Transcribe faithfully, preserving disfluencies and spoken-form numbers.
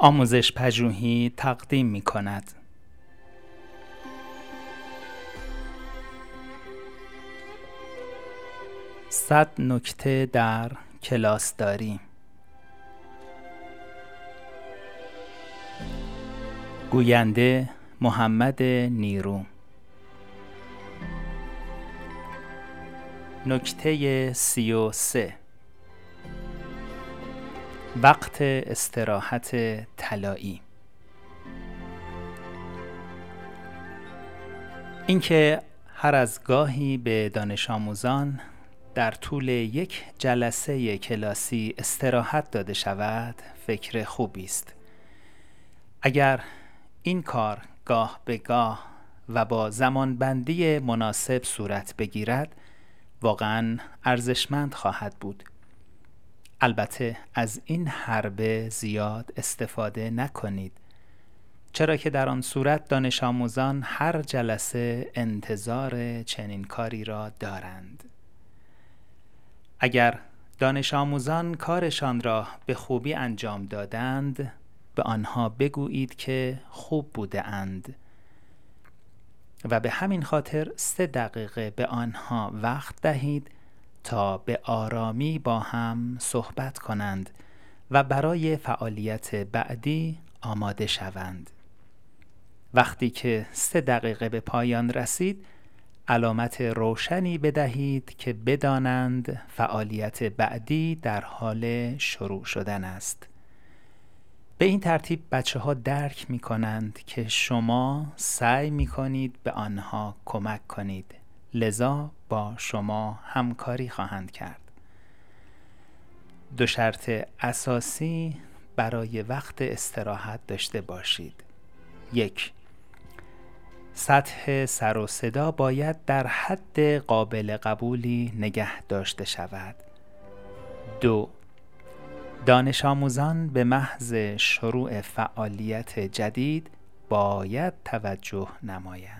آموزش پژوهی تقدیم می کند. صد نکته در کلاسداری. گوینده محمد نیرو. نکته سی و سه: وقت استراحت طلایی. اینکه هر از گاهی به دانش آموزان در طول یک جلسه کلاسی استراحت داده شود فکر خوبی است. اگر این کار گاه به گاه و با زمانبندی مناسب صورت بگیرد واقعاً ارزشمند خواهد بود. البته از این حربه زیاد استفاده نکنید، چرا که در آن صورت دانش آموزان هر جلسه انتظار چنین کاری را دارند. اگر دانش آموزان کارشان را به خوبی انجام دادند، به آنها بگویید که خوب بوده اند و به همین خاطر سه دقیقه به آنها وقت دهید تا به آرامی با هم صحبت کنند و برای فعالیت بعدی آماده شوند. وقتی که سه دقیقه به پایان رسید، علامت روشنی بدهید که بدانند فعالیت بعدی در حال شروع شدن است. به این ترتیب بچه ها درک می کنند که شما سعی می کنید به آنها کمک کنید، لذا با شما همکاری خواهند کرد. دو شرط اساسی برای وقت استراحت داشته باشید. یک، سطح سر و صدا باید در حد قابل قبولی نگه داشته شود. دو، دانش آموزان به محض شروع فعالیت جدید باید توجه نمایند.